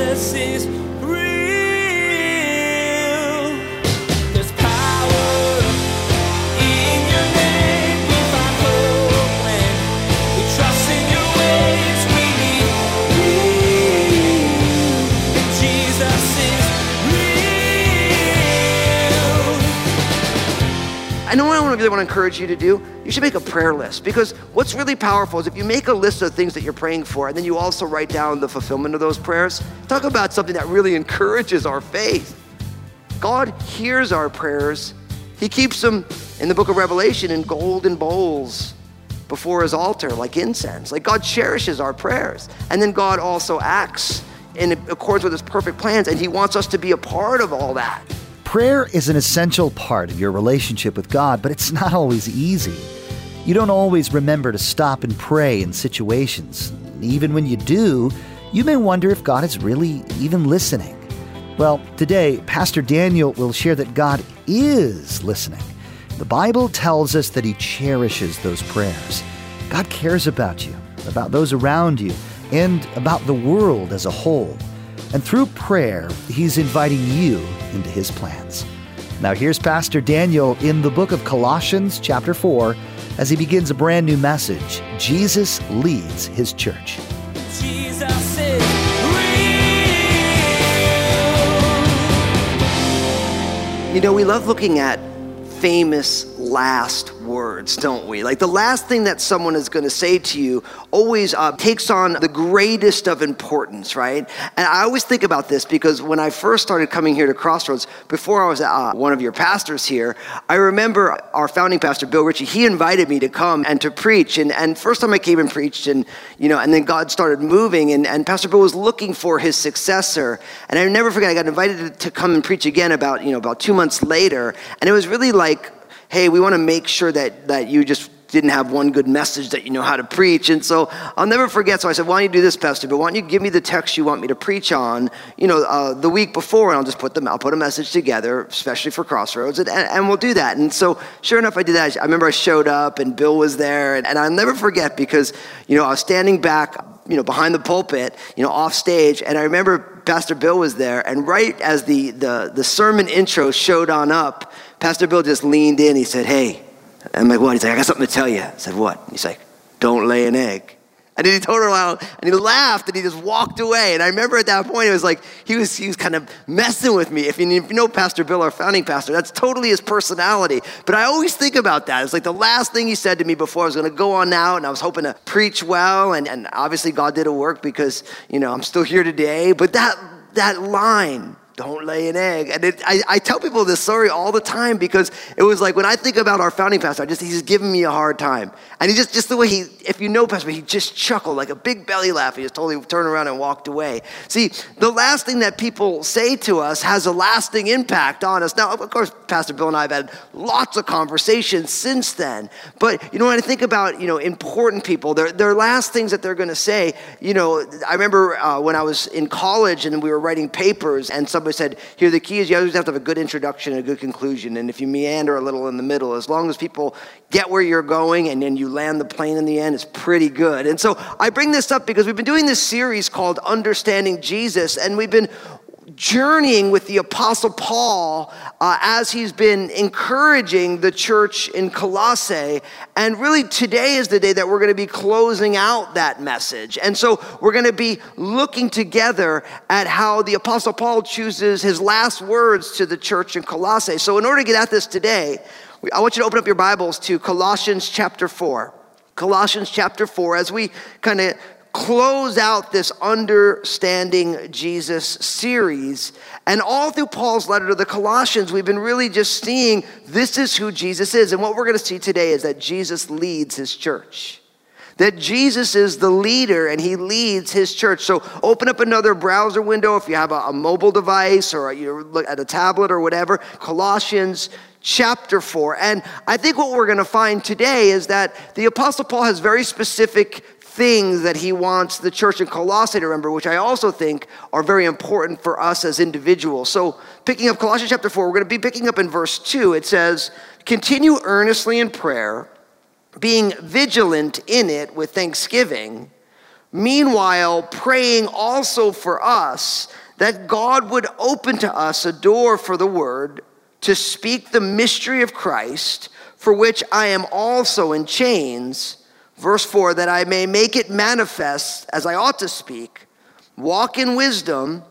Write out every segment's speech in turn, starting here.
Jesus is real. There's power in your name. We find hope when we trust in your ways. We need real. Jesus is real. I know what I really want to encourage you to do. You should make a prayer list, because what's really powerful is if you make a list of things that you're praying for and then you also write down the fulfillment of those prayers. Talk about something that really encourages our faith. God hears our prayers. He keeps them in the book of Revelation in golden bowls before his altar like incense. Like, God cherishes our prayers, and then God also acts in accordance with his perfect plans, and he wants us to be a part of all that. Prayer is an essential part of your relationship with God, but it's not always easy. You don't always remember to stop and pray in situations. Even when you do, you may wonder if God is really even listening. Well, today, Pastor Daniel will share that God is listening. The Bible tells us that he cherishes those prayers. God cares about you, about those around you, and about the world as a whole. And through prayer, he's inviting you into his plans. Now here's Pastor Daniel in the book of Colossians chapter 4, as he begins a brand new message, Jesus Leads His Church. Jesus is real. You know, we love looking at famous last words, don't we? Like, the last thing that someone is going to say to you always takes on the greatest of importance, right? And I always think about this, because when I first started coming here to Crossroads, before I was one of your pastors here, I remember our founding pastor, Bill Ritchie, he invited me to come and to preach. And first time I came and preached, and you know, and then God started moving, and Pastor Bill was looking for his successor. And I never forget, I got invited to come and preach again about 2 months later. And it was really like, hey, we want to make sure that you just didn't have one good message that you know how to preach. And so I'll never forget. So I said, why don't you do this, Pastor? But why don't you give me the text you want me to preach on, the week before, and I'll just put a message together, especially for Crossroads, and we'll do that. And so sure enough, I did that. I remember I showed up and Bill was there, and I'll never forget, because, I was standing back, behind the pulpit, off stage. And I remember Pastor Bill was there, and right as the sermon intro showed on up, Pastor Bill just leaned in. He said, hey, I'm like, what? He's like, I got something to tell you. I said, what? He's like, don't lay an egg. And then he told her out, and he laughed, and he just walked away. And I remember at that point, it was like, he was kind of messing with me. If you know Pastor Bill, our founding pastor, that's totally his personality. But I always think about that. It's like the last thing he said to me before I was going to go on out, and I was hoping to preach well. And obviously God did a work, because, I'm still here today. But that line, don't lay an egg. And I tell people this story all the time, because it was like, when I think about our founding pastor, he's giving me a hard time. And he just the way Pastor, he just chuckled like a big belly laugh. He just totally turned around and walked away. See, the last thing that people say to us has a lasting impact on us. Now, of course, Pastor Bill and I have had lots of conversations since then. But, when I think about, important people, their last things that they're going to say, I remember when I was in college and we were writing papers, and somebody said, here are the keys. You always have to have a good introduction and a good conclusion. And if you meander a little in the middle, as long as people get where you're going and then you land the plane in the end, it's pretty good. And so I bring this up because we've been doing this series called Understanding Jesus, and we've been journeying with the Apostle Paul as he's been encouraging the church in Colossae. And really, today is the day that we're going to be closing out that message. And so we're going to be looking together at how the Apostle Paul chooses his last words to the church in Colossae. So in order to get at this today, I want you to open up your Bibles to Colossians chapter 4. Colossians chapter 4, as we kind of close out this Understanding Jesus series. And all through Paul's letter to the Colossians, we've been really just seeing this is who Jesus is. And what we're going to see today is that Jesus leads his church. That Jesus is the leader and he leads his church. So open up another browser window if you have a mobile device, or you look at a tablet or whatever. Colossians chapter 4. And I think what we're going to find today is that the Apostle Paul has very specific things that he wants the church in Colossae to remember, which I also think are very important for us as individuals. So picking up Colossians chapter 4, we're going to be picking up in verse 2. It says, continue earnestly in prayer, being vigilant in it with thanksgiving, Meanwhile, praying also for us that God would open to us a door for the word to speak the mystery of Christ, for which I am also in chains. Verse 4, that I may make it manifest as I ought to speak, walk in wisdom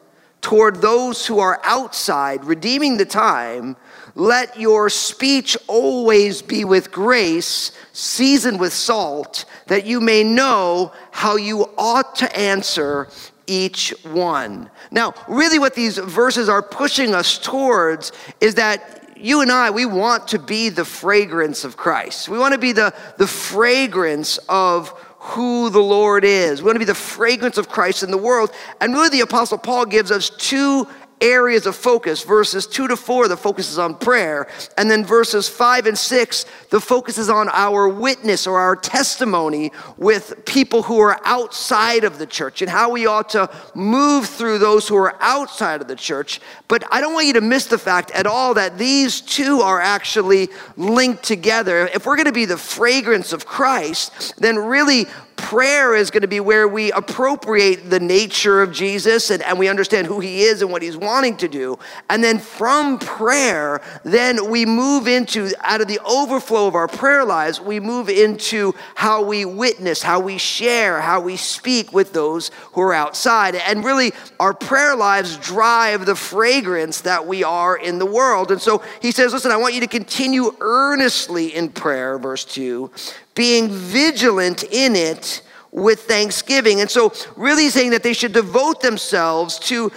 toward those who are outside, redeeming the time. Let your speech always be with grace, seasoned with salt, that you may know how you ought to answer each one. Now, really what these verses are pushing us towards is that you and I, we want to be the fragrance of Christ. We want to be the fragrance of who the Lord is. We want to be the fragrance of Christ in the world. And really the Apostle Paul gives us two areas of focus. Verses 2 to 4, the focus is on prayer. And then verses 5 and 6, the focus is on our witness or our testimony with people who are outside of the church and how we ought to move through those who are outside of the church. But I don't want you to miss the fact at all that these two are actually linked together. If we're going to be the fragrance of Christ, then really prayer is going to be where we appropriate the nature of Jesus and we understand who he is and what he's wanting to do. And then from prayer, then we move into, out of the overflow of our prayer lives, we move into how we witness, how we share, how we speak with those who are outside. And really, our prayer lives drive the fragrance that we are in the world. And so he says, listen, I want you to continue earnestly in prayer, verse 2, being vigilant in it with thanksgiving. And so really saying that they should devote themselves to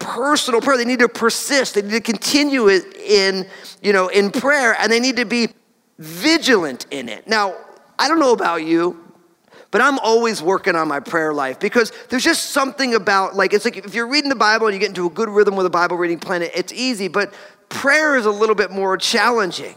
personal prayer. They need to persist. They need to continue in prayer, and they need to be vigilant in it. Now, I don't know about you, but I'm always working on my prayer life because there's just something about, like, it's like if you're reading the Bible and you get into a good rhythm with a Bible reading plan, it's easy, but prayer is a little bit more challenging.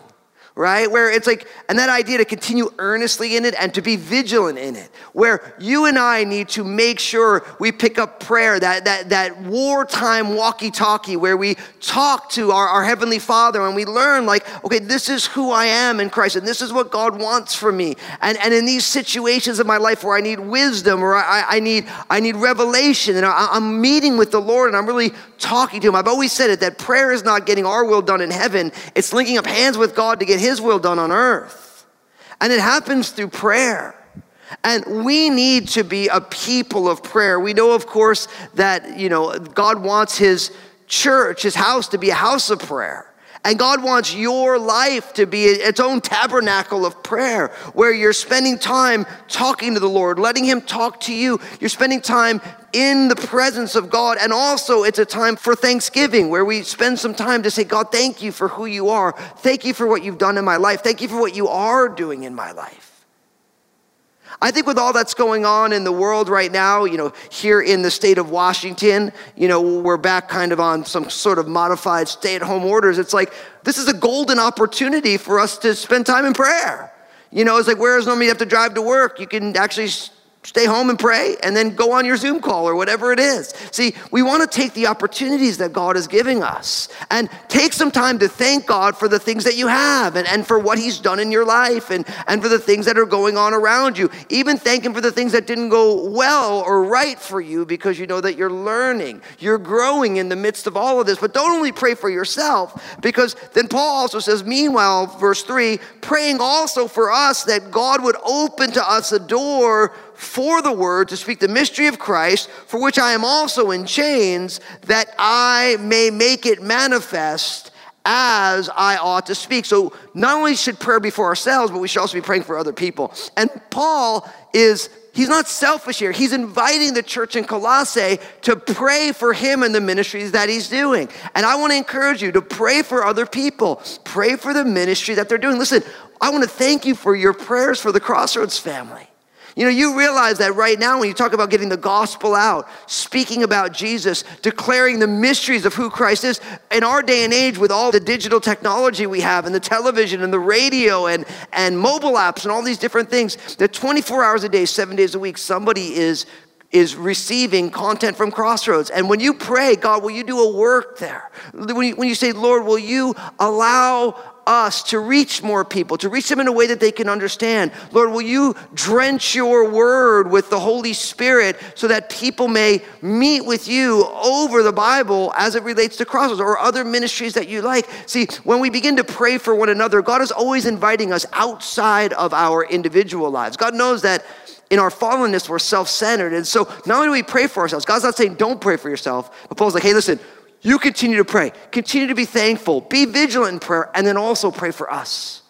Right? Where it's like, and that idea to continue earnestly in it and to be vigilant in it, where you and I need to make sure we pick up prayer, that wartime walkie-talkie where we talk to our Heavenly Father and we learn, like, okay, this is who I am in Christ and this is what God wants from me. And in these situations of my life where I need wisdom or I need revelation and I'm meeting with the Lord and I'm really talking to him. I've always said it, that prayer is not getting our will done in heaven. It's linking up hands with God to get his will done on earth. And it happens through prayer. And we need to be a people of prayer. We know, of course, that, God wants his church, his house, to be a house of prayer. And God wants your life to be its own tabernacle of prayer, where you're spending time talking to the Lord, letting him talk to you. You're spending time in the presence of God. And also it's a time for thanksgiving, where we spend some time to say, God, thank you for who you are. Thank you for what you've done in my life. Thank you for what you are doing in my life. I think with all that's going on in the world right now, here in the state of Washington, we're back kind of on some sort of modified stay-at-home orders. It's like, this is a golden opportunity for us to spend time in prayer. It's like, whereas normally you have to drive to work, you can actually stay home and pray and then go on your Zoom call or whatever it is. See, we want to take the opportunities that God is giving us and take some time to thank God for the things that you have and for what he's done in your life and for the things that are going on around you. Even thank him for the things that didn't go well or right for you, because you know that you're learning, you're growing in the midst of all of this. But don't only pray for yourself, because then Paul also says, meanwhile, verse 3, praying also for us that God would open to us a door for the word to speak the mystery of Christ, for which I am also in chains, that I may make it manifest as I ought to speak. So not only should prayer be for ourselves, but we should also be praying for other people. And Paul he's not selfish here. He's inviting the church in Colossae to pray for him and the ministries that he's doing. And I want to encourage you to pray for other people. Pray for the ministry that they're doing. Listen, I want to thank you for your prayers for the Crossroads family. You realize that right now when you talk about getting the gospel out, speaking about Jesus, declaring the mysteries of who Christ is, in our day and age with all the digital technology we have and the television and the radio and mobile apps and all these different things, that 24 hours a day, 7 days a week, somebody is receiving content from Crossroads. And when you pray, God, will you do a work there? When you say, Lord, will you allow us to reach more people, to reach them in a way that they can understand. Lord, will you drench your word with the Holy Spirit so that people may meet with you over the Bible as it relates to Crossroads or other ministries that you like. See, when we begin to pray for one another, God is always inviting us outside of our individual lives. God knows that in our fallenness, we're self-centered. And so not only do we pray for ourselves, God's not saying don't pray for yourself, but Paul's like, hey, listen, you continue to pray, continue to be thankful, be vigilant in prayer, and then also pray for us.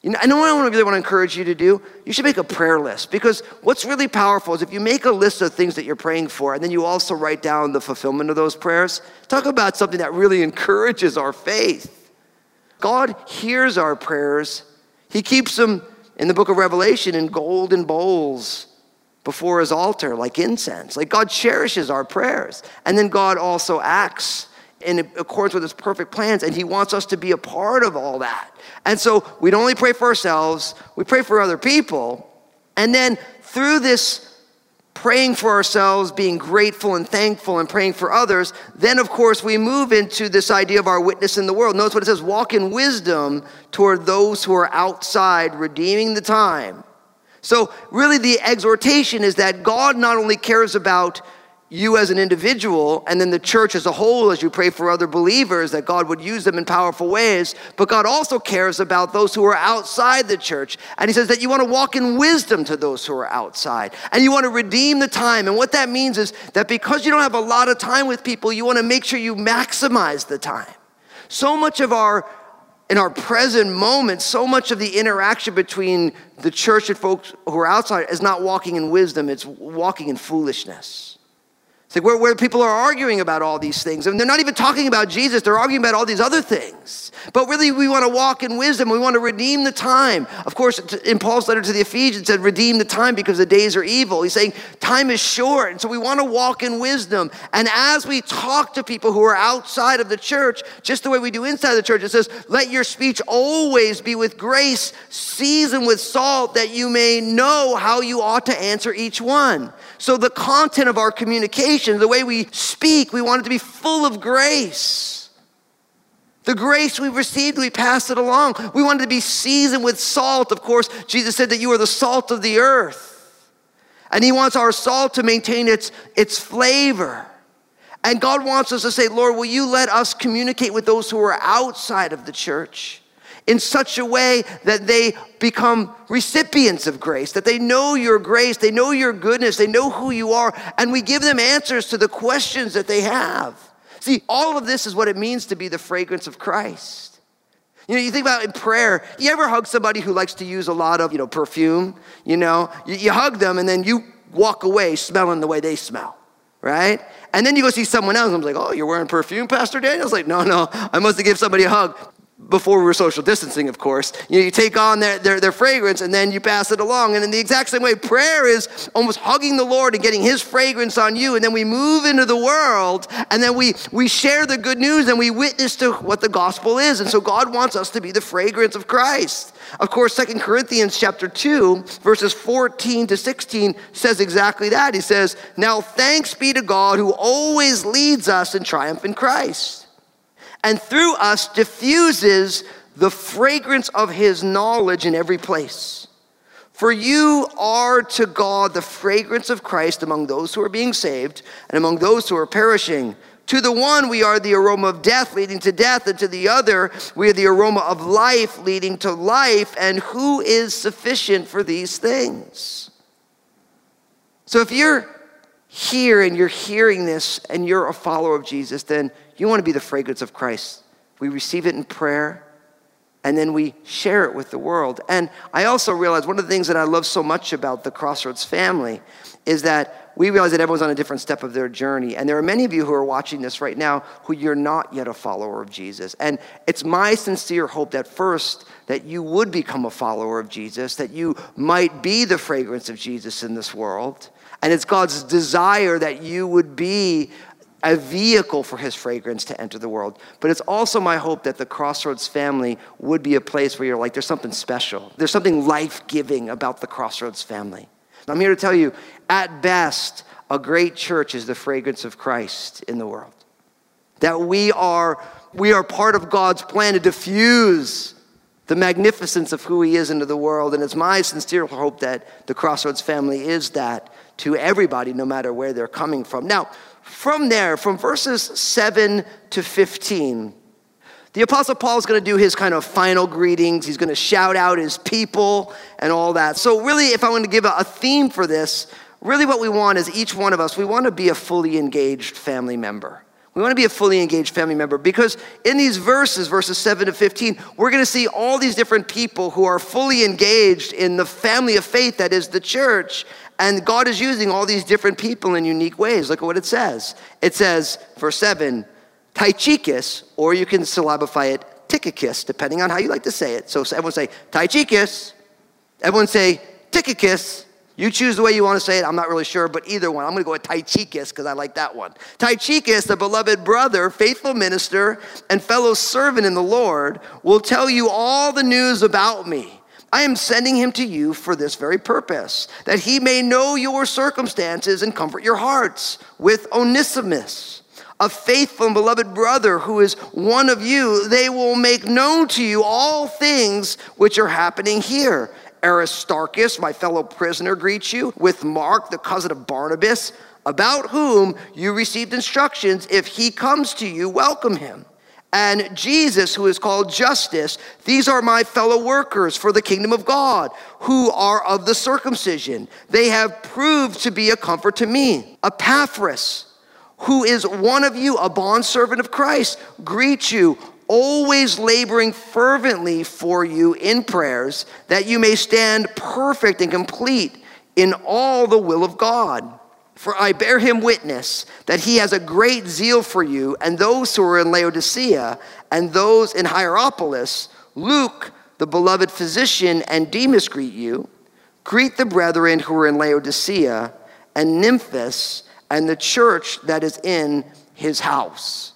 You know, I know what I really want to encourage you to do. You should make a prayer list, because what's really powerful is if you make a list of things that you're praying for, and then you also write down the fulfillment of those prayers. Talk about something that really encourages our faith. God hears our prayers. He keeps them in the book of Revelation in golden bowls before his altar, like incense. Like, God cherishes our prayers. And then God also acts in accordance with his perfect plans, and he wants us to be a part of all that. And so we don't only pray for ourselves, we pray for other people. And then through this praying for ourselves, being grateful and thankful and praying for others, then of course we move into this idea of our witness in the world. Notice what it says: walk in wisdom toward those who are outside, redeeming the time. So really the exhortation is that God not only cares about you as an individual, and then the church as a whole, as you pray for other believers, that God would use them in powerful ways, but God also cares about those who are outside the church. And he says that you want to walk in wisdom to those who are outside, and you want to redeem the time. And what that means is that because you don't have a lot of time with people, you want to make sure you maximize the time. So much of our in our present moment, so much of the interaction between the church and folks who are outside is not walking in wisdom, it's walking in foolishness. It's like where people are arguing about all these things, and they're not even talking about Jesus, they're arguing about all these other things. But really, we want to walk in wisdom, we want to redeem the time. Of course, in Paul's letter to the Ephesians, it said, redeem the time because the days are evil. He's saying time is short, and so we want to walk in wisdom. And as we talk to people who are outside of the church, just the way we do inside the church, it says, let your speech always be with grace, seasoned with salt, that you may know how you ought to answer each one. So the content of our communication, the way we speak, we want it to be full of grace. The grace we've received, we pass it along. We want it to be seasoned with salt. Of course, Jesus said that you are the salt of the earth. And he wants our salt to maintain its flavor. And God wants us to say, Lord, will you let us communicate with those who are outside of the church in such a way that they become recipients of grace, that they know your grace, they know your goodness, they know who you are, and we give them answers to the questions that they have. See, all of this is what it means to be the fragrance of Christ. You know, you think about in prayer, you ever hug somebody who likes to use a lot of, perfume? You hug them and then you walk away smelling the way they smell, right? And then you go see someone else and I'm like, oh, you're wearing perfume, Pastor Daniel's? Like, no, I must have given somebody a hug. Before we were social distancing, of course. You take on their fragrance and then you pass it along. And in the exact same way, prayer is almost hugging the Lord and getting his fragrance on you. And then we move into the world and then we share the good news and we witness to what the gospel is. And so God wants us to be the fragrance of Christ. Of course, 2 Corinthians chapter 2, verses 14 to 16 says exactly that. He says, now thanks be to God who always leads us in triumph in Christ, and through us diffuses the fragrance of his knowledge in every place. For you are to God the fragrance of Christ among those who are being saved and among those who are perishing. To the one we are the aroma of death leading to death, and to the other we are the aroma of life leading to life, and who is sufficient for these things? So if you're here and you're hearing this and you're a follower of Jesus, then you want to be the fragrance of Christ. We receive it in prayer and then we share it with the world. And I also realize one of the things that I love so much about the Crossroads family is that we realize that everyone's on a different step of their journey. And there are many of you who are watching this right now who you're not yet a follower of Jesus. And it's my sincere hope that first, that you would become a follower of Jesus, that you might be the fragrance of Jesus in this world. And it's God's desire that you would be a vehicle for his fragrance to enter the world. But it's also my hope that the Crossroads family would be a place where you're like, there's something special. There's something life-giving about the Crossroads family. And I'm here to tell you, at best, a great church is the fragrance of Christ in the world. That we are We are part of God's plan to diffuse the magnificence of who he is into the world. And it's my sincere hope that the Crossroads family is that to everybody, no matter where they're coming from. Now, from there, from verses 7 to 15, the Apostle Paul is going to do his kind of final greetings. He's going to shout out his people and all that. So really, if I want to give a theme for this, really what we want is each one of us, we want to be a fully engaged family member. We want to be a fully engaged family member because in these verses, verses 7 to 15, we're going to see all these different people who are fully engaged in the family of faith that is the church. And God is using all these different people in unique ways. Look at what it says. It says, verse 7, Tychicus, or you can syllabify it Tychicus, depending on how you like to say it. So everyone say Tychicus. Everyone say Tychicus. You choose the way you want to say it. I'm not really sure, but either one. I'm going to go with Tychicus because I like that one. Tychicus, the beloved brother, faithful minister, and fellow servant in the Lord, will tell you all the news about me. I am sending him to you for this very purpose, that he may know your circumstances and comfort your hearts. With Onesimus, a faithful and beloved brother who is one of you, they will make known to you all things which are happening here. Aristarchus, my fellow prisoner, greets you, with Mark, the cousin of Barnabas, about whom you received instructions. If he comes to you, welcome him. And Jesus, who is called Justice, these are my fellow workers for the kingdom of God, who are of the circumcision. They have proved to be a comfort to me. Epaphras, who is one of you, a bondservant of Christ, greets you, always laboring fervently for you in prayers, that you may stand perfect and complete in all the will of God. For I bear him witness that he has a great zeal for you and those who are in Laodicea and those in Hierapolis. Luke, the beloved physician, and Demas greet you. Greet the brethren who are in Laodicea and Nymphas and the church that is in his house.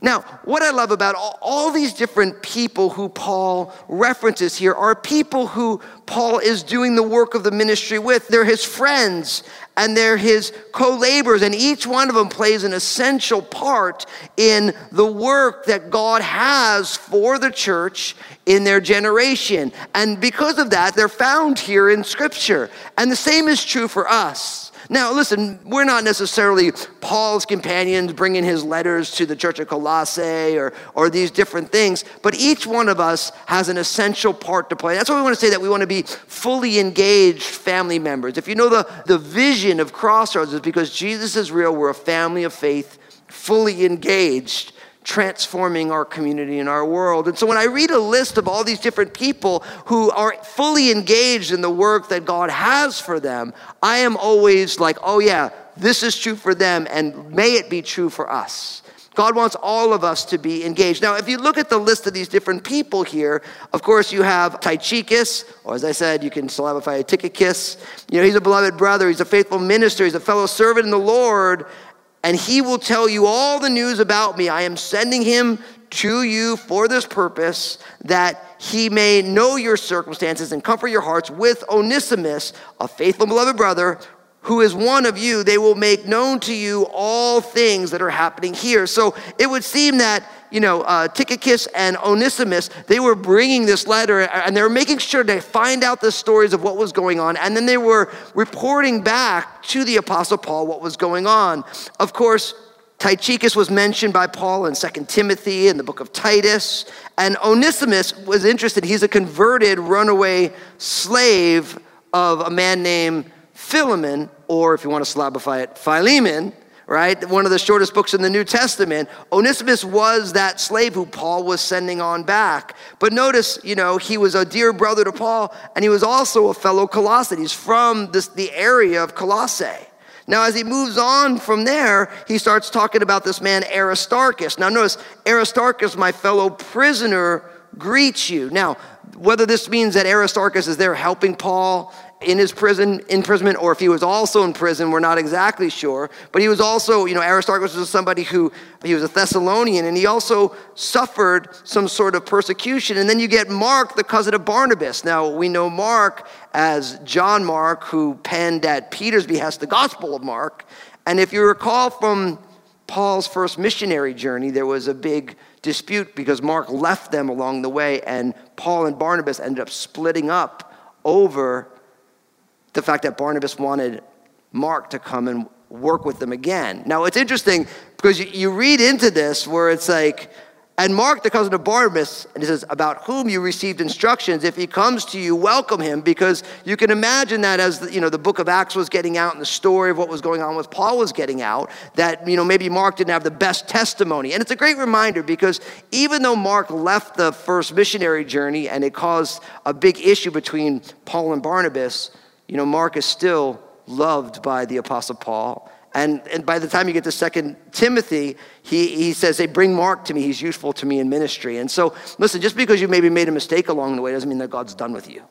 Now, what I love about all these different people who Paul references here are people who Paul is doing the work of the ministry with. They're his friends and they're his co-laborers, and each one of them plays an essential part in the work that God has for the church in their generation. And because of that, they're found here in Scripture. And the same is true for us. Now, listen, we're not necessarily Paul's companions bringing his letters to the church of Colossae or these different things, but each one of us has an essential part to play. That's why we want to say that we want to be fully engaged family members. If you know the vision of Crossroads, is because Jesus is real, we're a family of faith, fully engaged, transforming our community and our world. And so when I read a list of all these different people who are fully engaged in the work that God has for them, I am always like, oh yeah, this is true for them, and may it be true for us. God wants all of us to be engaged. Now, if you look at the list of these different people here, of course, you have Tychicus, or as I said, you can syllabify Tychicus. You know, he's a beloved brother. He's a faithful minister. He's a fellow servant in the Lord. And he will tell you all the news about me. I am sending him to you for this purpose, that he may know your circumstances and comfort your hearts. With Onesimus, a faithful beloved brother, who is one of you, they will make known to you all things that are happening here. So it would seem that, Tychicus and Onesimus, they were bringing this letter and they were making sure to find out the stories of what was going on. And then they were reporting back to the Apostle Paul what was going on. Of course, Tychicus was mentioned by Paul in 2 Timothy and the book of Titus. And Onesimus was interested. He's a converted runaway slave of a man named Philemon, or if you want to syllabify it, Philemon, right? One of the shortest books in the New Testament. Onesimus was that slave who Paul was sending on back. But notice, he was a dear brother to Paul, and he was also a fellow Colossan. He's from the area of Colossae. Now, as he moves on from there, he starts talking about this man, Aristarchus. Now, notice, Aristarchus, my fellow prisoner, greets you. Now, whether this means that Aristarchus is there helping Paul in his imprisonment, or if he was also in prison, we're not exactly sure. But he was also, Aristarchus was somebody who, he was a Thessalonian, and he also suffered some sort of persecution. And then you get Mark, the cousin of Barnabas. Now, we know Mark as John Mark, who penned at Peter's behest the Gospel of Mark. And if you recall from Paul's first missionary journey, there was a big dispute because Mark left them along the way, and Paul and Barnabas ended up splitting up over the fact that Barnabas wanted Mark to come and work with them again. Now, it's interesting because you read into this where it's like, and Mark, the cousin of Barnabas, and it says, about whom you received instructions. If he comes to you, welcome him, because you can imagine that as the book of Acts was getting out and the story of what was going on with Paul was getting out, that maybe Mark didn't have the best testimony. And it's a great reminder because even though Mark left the first missionary journey and it caused a big issue between Paul and Barnabas, Mark is still loved by the Apostle Paul. And by the time you get to 2 Timothy, he says, hey, bring Mark to me. He's useful to me in ministry. And so, listen, just because you maybe made a mistake along the way doesn't mean that God's done with you.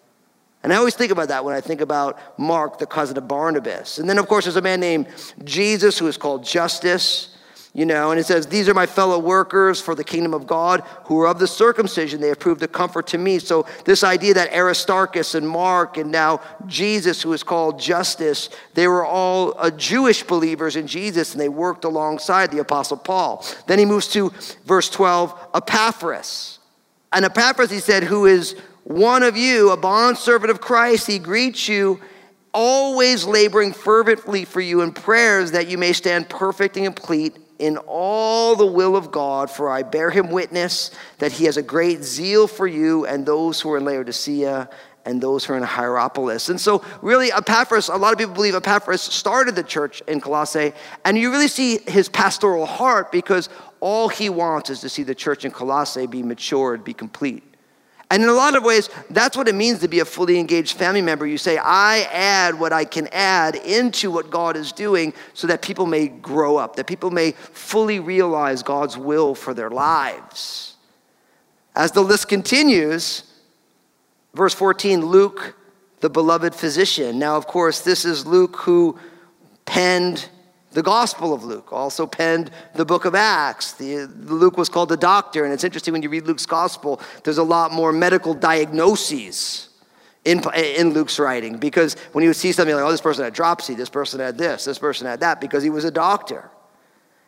And I always think about that when I think about Mark, the cousin of Barnabas. And then, of course, there's a man named Jesus who is called Justus, and it says, these are my fellow workers for the kingdom of God who are of the circumcision. They have proved a comfort to me. So this idea that Aristarchus and Mark and now Jesus, who is called Justus, they were all Jewish believers in Jesus, and they worked alongside the Apostle Paul. Then he moves to verse 12, Epaphras. And Epaphras, he said, who is one of you, a bondservant of Christ, he greets you, always laboring fervently for you in prayers that you may stand perfect and complete in all the will of God, for I bear him witness that he has a great zeal for you and those who are in Laodicea and those who are in Hierapolis. And so really Epaphras, a lot of people believe Epaphras started the church in Colossae, and you really see his pastoral heart because all he wants is to see the church in Colossae be matured, be complete. And in a lot of ways, that's what it means to be a fully engaged family member. You say, I add what I can add into what God is doing so that people may grow up, that people may fully realize God's will for their lives. As the list continues, verse 14, Luke, the beloved physician. Now, of course, this is Luke who penned the Gospel of Luke, also penned the book of Acts. Luke was called the doctor, and it's interesting when you read Luke's Gospel, there's a lot more medical diagnoses in Luke's writing, because when you would see something like, oh, this person had dropsy, this person had this person had that, because he was a doctor.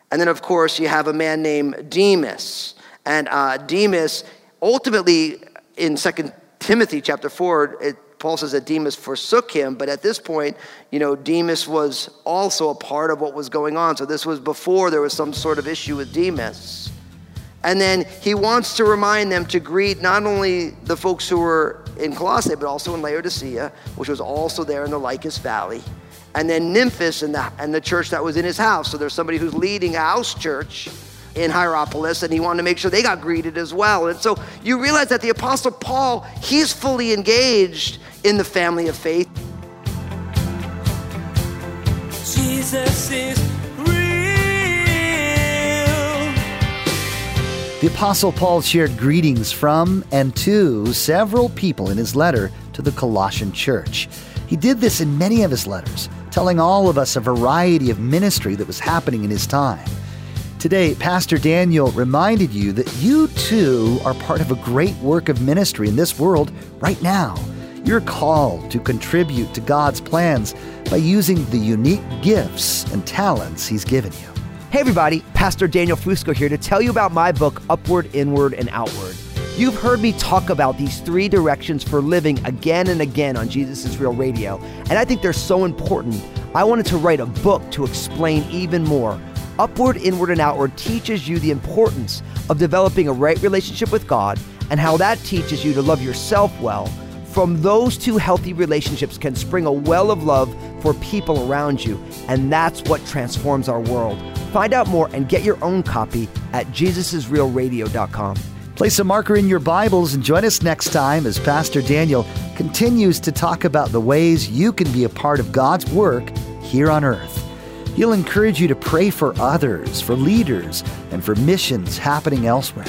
And then, of course, you have a man named Demas. And Demas, ultimately, in 2 Timothy chapter 4, Paul says that Demas forsook him, but at this point, Demas was also a part of what was going on. So this was before there was some sort of issue with Demas. And then he wants to remind them to greet not only the folks who were in Colossae, but also in Laodicea, which was also there in the Lycus Valley. And then Nymphas and the church that was in his house. So there's somebody who's leading a house church in Hierapolis, and he wanted to make sure they got greeted as well. And so you realize that the Apostle Paul, he's fully engaged in the family of faith. Jesus is real. The Apostle Paul shared greetings from and to several people in his letter to the Colossian church. He did this in many of his letters, telling all of us a variety of ministry that was happening in his time. Today, Pastor Daniel reminded you that you too are part of a great work of ministry in this world right now. You're called to contribute to God's plans by using the unique gifts and talents He's given you. Hey everybody, Pastor Daniel Fusco here to tell you about my book, Upward, Inward, and Outward. You've heard me talk about these three directions for living again and again on Jesus Is Real Radio, and I think they're so important. I wanted to write a book to explain even more. Upward, Inward, and Outward teaches you the importance of developing a right relationship with God and how that teaches you to love yourself well. From those two healthy relationships can spring a well of love for people around you, and that's what transforms our world. Find out more and get your own copy at JesusIsRealRadio.com. Place a marker in your Bibles and join us next time as Pastor Daniel continues to talk about the ways you can be a part of God's work here on earth. He'll encourage you to pray for others, for leaders, and for missions happening elsewhere.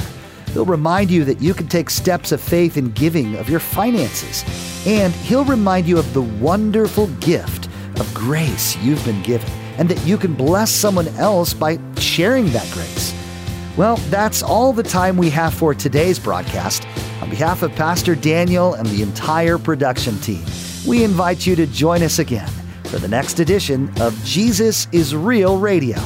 He'll remind you that you can take steps of faith in giving of your finances. And he'll remind you of the wonderful gift of grace you've been given and that you can bless someone else by sharing that grace. Well, that's all the time we have for today's broadcast. On behalf of Pastor Daniel and the entire production team, we invite you to join us again for the next edition of Jesus Is Real Radio.